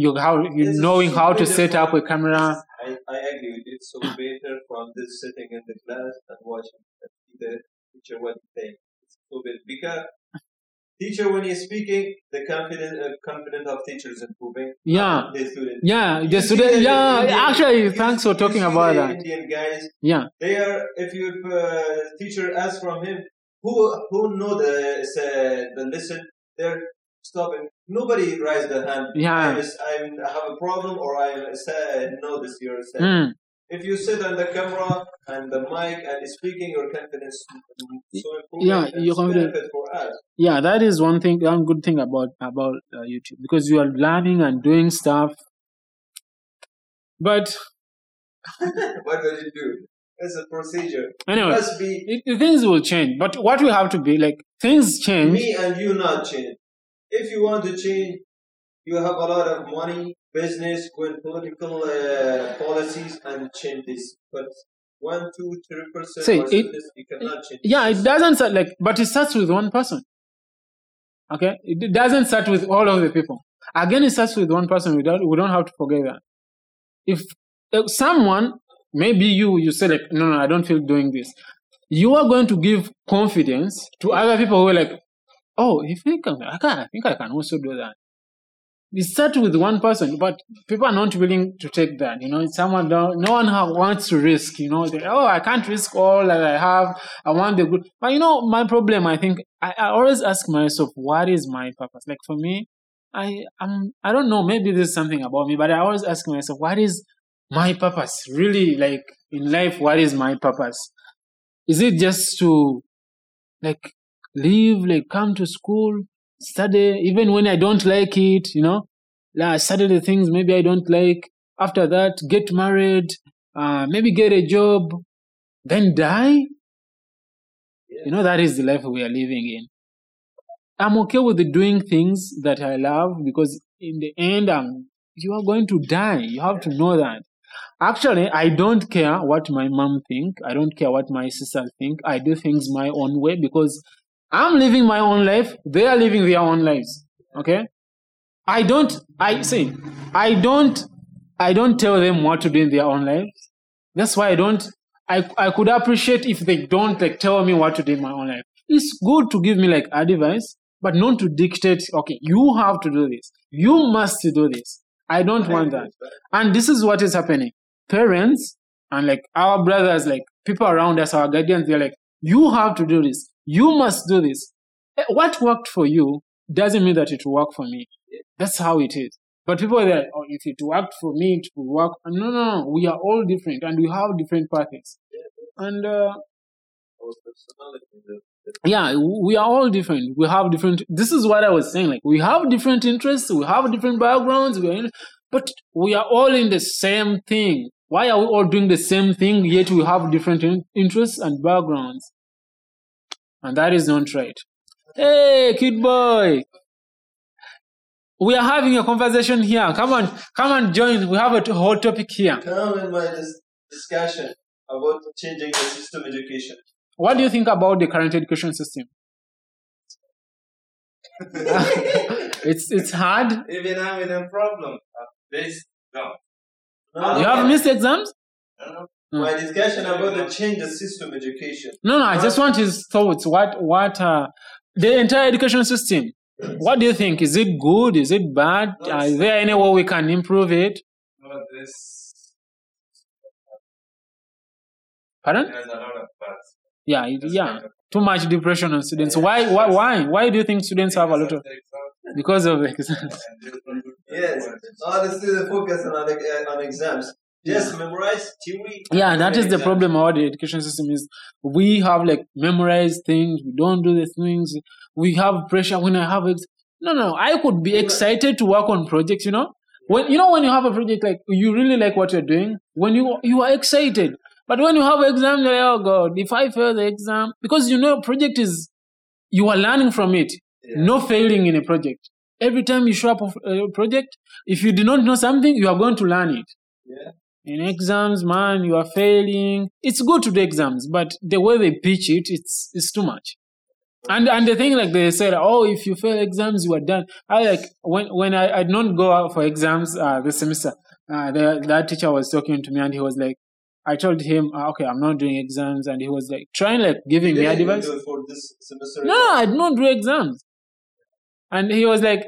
Knowing how to set up a camera. I agree with it. So better from this sitting in the class and watching the teacher what they say. It's so better because Teacher, when he's speaking, the confidence of teacher is improving. Yeah. The students. Yeah. The students. Yeah. Indian, actually, thanks for talking about that. Indian guys. Yeah. They are. If your teacher asks from him, who know the lesson, they're stopping. Nobody raise their hand. Yeah. I have a problem, or I say no this year. If you sit on the camera and the mic and speaking, your confidence is so important. Yeah, you benefit for us. Yeah, that is one thing, one good thing about YouTube, because you are learning and doing stuff. But what will you do? It's a procedure. Anyway, things will change. But what we have to be like, things change. Me and you not change. If you want to change, you have a lot of money, business, and political policies, and change this. But 1, 2, 3% you cannot change. Yeah, it doesn't start like, but it starts with one person. Okay, it doesn't start with all of the people. Again, it starts with one person. We don't have to forget that. If someone, maybe you say like, no, I don't feel doing this. You are going to give confidence to other people who are like, oh, if I can, I think I can also do that. We start with one person, but people are not willing to take that. You know, no one wants to risk. You know, I can't risk all that I have. I want the good. But you know, my problem, I think, I always ask myself, what is my purpose? Like for me, I don't know. Maybe there's something about me, but I always ask myself, what is my purpose? Really, like in life, what is my purpose? Is it just to, like, live, like come to school? Study, even when I don't like it, you know, I study the things maybe I don't like. After that, get married, maybe get a job, then die. Yeah. You know, that is the life we are living in. I'm okay with doing things that I love, because in the end, you are going to die. You have to know that. Actually, I don't care what my mom thinks. I don't care what my sister thinks. I do things my own way, because I'm living my own life. They are living their own lives. Okay. I don't tell them what to do in their own lives. That's why I could appreciate if they don't like tell me what to do in my own life. It's good to give me like advice, but not to dictate, okay, you have to do this. You must do this. I don't want that. And this is what is happening. Parents and like our brothers, like people around us, our guardians, they're like, you have to do this. You must do this. What worked for you doesn't mean that it will work for me. That's how it is. But people are like, oh, if it worked for me, it will work. No. We are all different and we have different paths. And we are all different. We have different. This is what I was saying. Like, we have different interests. We have different backgrounds. But we are all in the same thing. Why are we all doing the same thing, yet we have different interests and backgrounds? And that is not right. Hey, kid boy. We are having a conversation here. Come on, join. We have a whole topic here. Come in my discussion about changing the system education. What do you think about the current education system? It's hard. Even I'm in a problem. This no. You have missed exams? No. My discussion about the change the system education. No, I just want his thoughts. What the entire education system. What do you think? Is it good? Is it bad? Is there any way we can improve it? No, this. Pardon? There's a lot of parts. Yeah. Too much depression on students. Why do you think students have a lot of? Because of exams. Yes, all the students focus on exams. Just memorize theory. Yeah, that is the problem about the education system is we have like memorized things. We don't do the things. We have pressure when I have it. No, I could be excited to work on projects, you know. When you have a project, like you really like what you're doing, when you are excited. But when you have an exam, you're like, oh God, if I fail the exam, because you know project is, you are learning from it. Yeah. No failing in a project. Every time you show up a project, if you do not know something, you are going to learn it. Yeah. In exams, man, you are failing. It's good to do exams, but the way they pitch it, it's too much. And the thing like they said, oh, if you fail exams, you are done. I like when I did not go out for exams this semester. That teacher was talking to me, and he was like, I told him, okay, I'm not doing exams, and he was like trying like giving me advice. For this semester, no, I did not do exams. And he was like,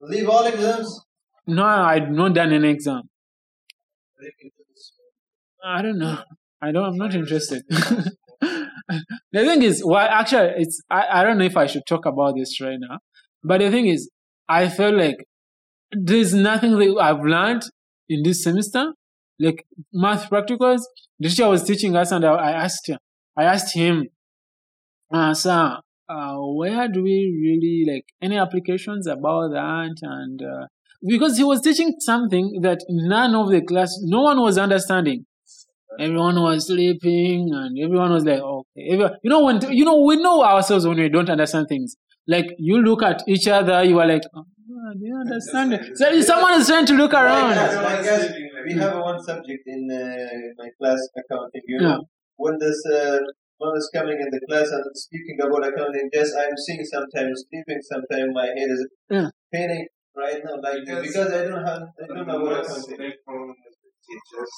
leave all exams? No, I'd not done an exam. I don't know. I'm not interested. The thing is, well, actually, I don't know if I should talk about this right now. But the thing is, I feel like there's nothing that I've learned in this semester. Like math practicals, the teacher was teaching us, and I asked him, sir, where do we really like any applications about that? And because he was teaching something that none of the class, no one was understanding. Everyone was sleeping, and everyone was like, okay. We know ourselves when we don't understand things. Like, you look at each other, you are like, oh, do you understand it? So someone is trying to look around. We have one subject in my class, accounting. You know, when this one is coming in the class and speaking about accounting, yes, I'm seeing sometimes sleeping, sometimes my head is paining right now, like because I don't know what accounting. From teachers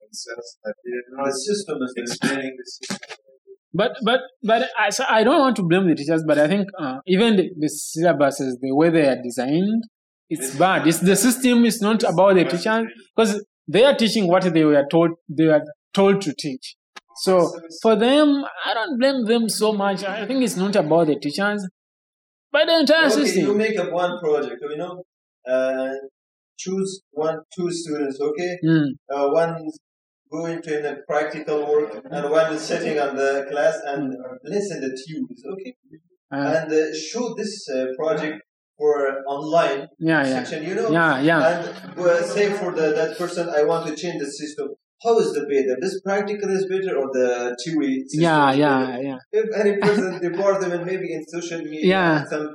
themselves that the system is explaining the system. But I don't want to blame the teachers, but I think even the syllabuses, the way they are designed, it's bad. It's the system. It's not about the teachers because they are teaching what they were told to teach. So for them, I don't blame them so much. I think it's not about the teachers, but the entire system. You make up one project, you know, choose two students, okay? One is going to a practical work, and one is sitting on the class and listen to tunes, okay? And show this project. For online section, you know, and say for that person, I want to change the system. How is the better? This practical is better or the theory system? If any person devour them, and maybe in social media, some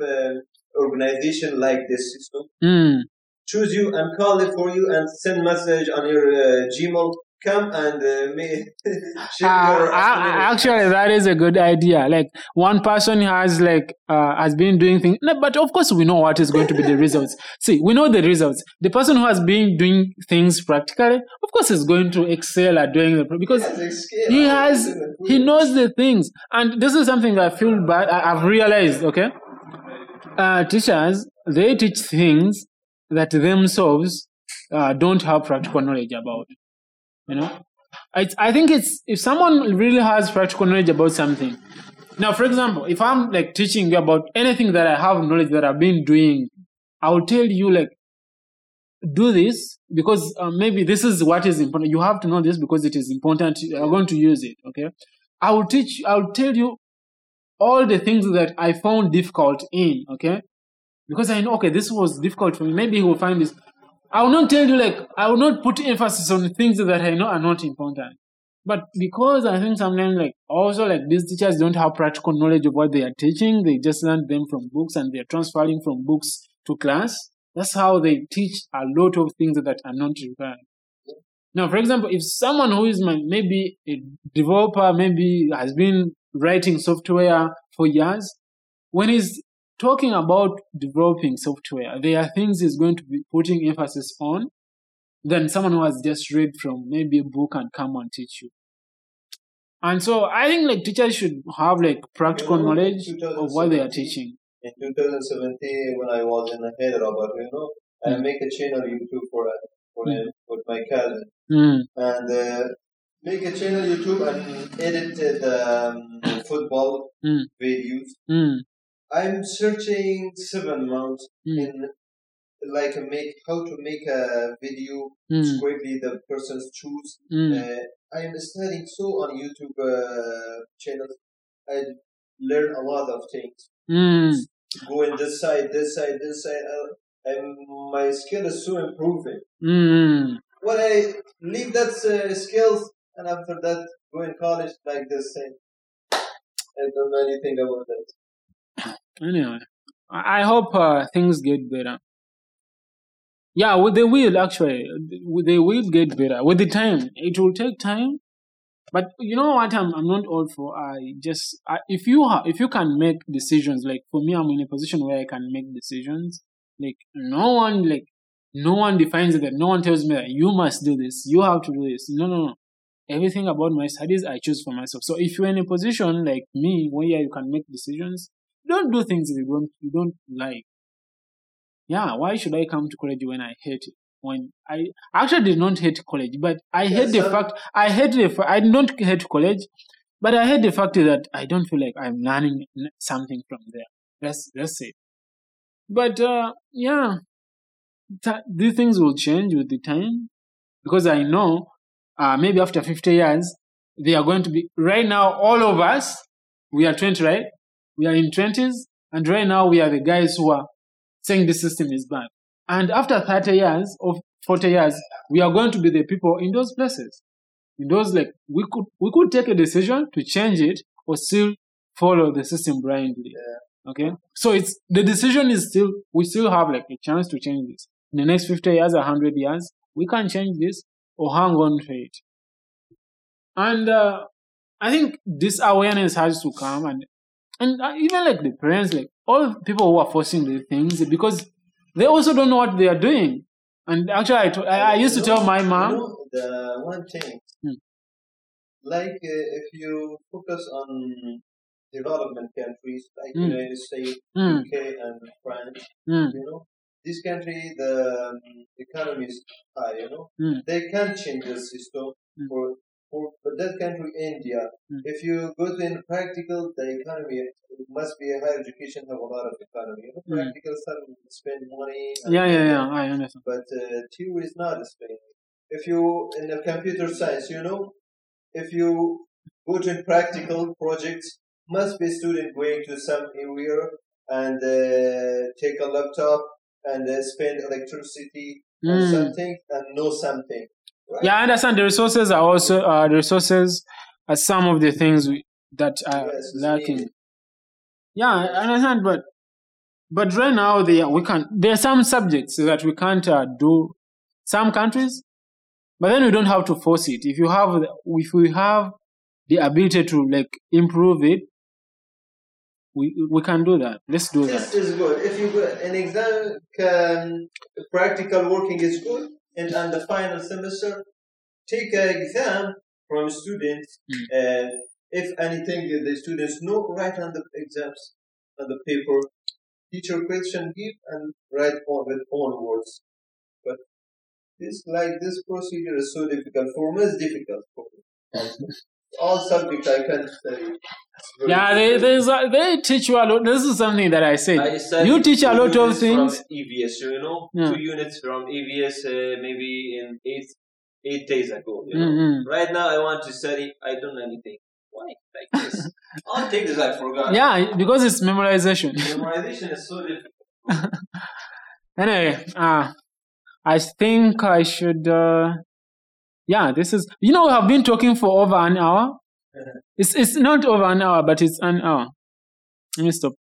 organization like this system, choose you and call it for you and send message on your Gmail. Come and actually, that is a good idea. Like one person has been doing things, but of course we know what is going to be the results. See, we know the results. The person who has been doing things practically, of course, is going to excel at doing them because he knows the things. And this is something I feel bad. I've realized. Okay, teachers, they teach things that themselves don't have practical knowledge about. You know, I think it's if someone really has practical knowledge about something. Now, for example, if I'm like teaching you about anything that I have knowledge that I've been doing, I'll tell you like, do this because maybe this is what is important. You have to know this because it is important. You're going to use it. Okay, I'll tell you all the things that I found difficult in. Okay, because I know this was difficult for me. Maybe he will find this. I will not tell you I will not put emphasis on things that I know are not important. But because I think sometimes these teachers don't have practical knowledge of what they are teaching, they just learn them from books and they are transferring from books to class. That's how they teach a lot of things that are not required. Now, for example, if someone who is maybe a developer, maybe has been writing software for years, when he's talking about developing software, there are things he's going to be putting emphasis on than someone who has just read from maybe a book and come and teach you. And so I think teachers should have practical knowledge of what they are teaching. In 2017, when I was in Hyderabad, I make a channel YouTube with my cousin. And make a channel YouTube and edit football videos. I'm searching 7 months in how to make a video quickly the person's choose. I'm studying so on YouTube channels. I learn a lot of things. Going this side. My skill is so improving. When I leave that skills and after that go in college like this thing, I don't know anything about that. Anyway, I hope things get better. Yeah, they will actually. They will get better with the time. It will take time, but you know what? I'm not all for. If you can make decisions, for me, I'm in a position where I can make decisions. No one defines it. No one tells me that you must do this. You have to do this. No. Everything about my studies, I choose for myself. So if you're in a position like me where you can make decisions, Don't do things you don't like. Yeah, why should I come to college when I hate it? When I actually did not hate college, but I hate the fact I don't hate college, but I hate the fact that I don't feel like I'm learning something from there. That's it. But these things will change with the time, because I know maybe after 50 years they are going to be. Right now, all of us, we are 20, right? We are in 20s, and right now we are the guys who are saying the system is bad. And after 30 years or 40 years, we are going to be the people in those places. In those, like, we could take a decision to change it or still follow the system blindly. Yeah. Okay? So we still have like a chance to change this. In the next 50 years, 100 years, we can change this or hang on to it. And I think this awareness has to come, and even like the parents, like all people who are forcing these things, because they also don't know what they are doing. And actually, I used to tell my mom. The one thing, like if you focus on development countries like United States, UK, and France, you know, this country, the economy is high, you know, they can't change the system for that country, India. If you go to in practical, the economy, it must be a higher education, have a lot of economy. You know, practical stuff, spend money. I understand. But theory is not spending. If you, in the computer science, you know, if you go to practical projects, must be student going to some area and take a laptop and spend electricity on something and know something. Right. Yeah, I understand. The resources are also some of the things that are lacking. Needed. Yeah, I understand, but right now there are some subjects that we can't do. Some countries, but then we don't have to force it. If we have the ability to like improve it, we can do that. Let's do that. This is good. If you go an exam, practical working is good. And on the final semester, take an exam from students. And if anything the students know, write on the exams, on the paper. Teacher question, give, and write on with own words. But this procedure is so difficult. For me, it's difficult for me. All subjects I can't study. Yeah, they teach you a lot. This is something that I said. You teach a lot of things. From EVS, you know, 2 units from EVS maybe in eight days ago. You know, right now I want to study. I don't know anything. Why like this? All things I forgot. Yeah, because it's memorization. Memorization is so difficult. Anyway, I think I should. This is. You know, we have been talking for over an hour. It's not over an hour, but it's an hour. Let me stop.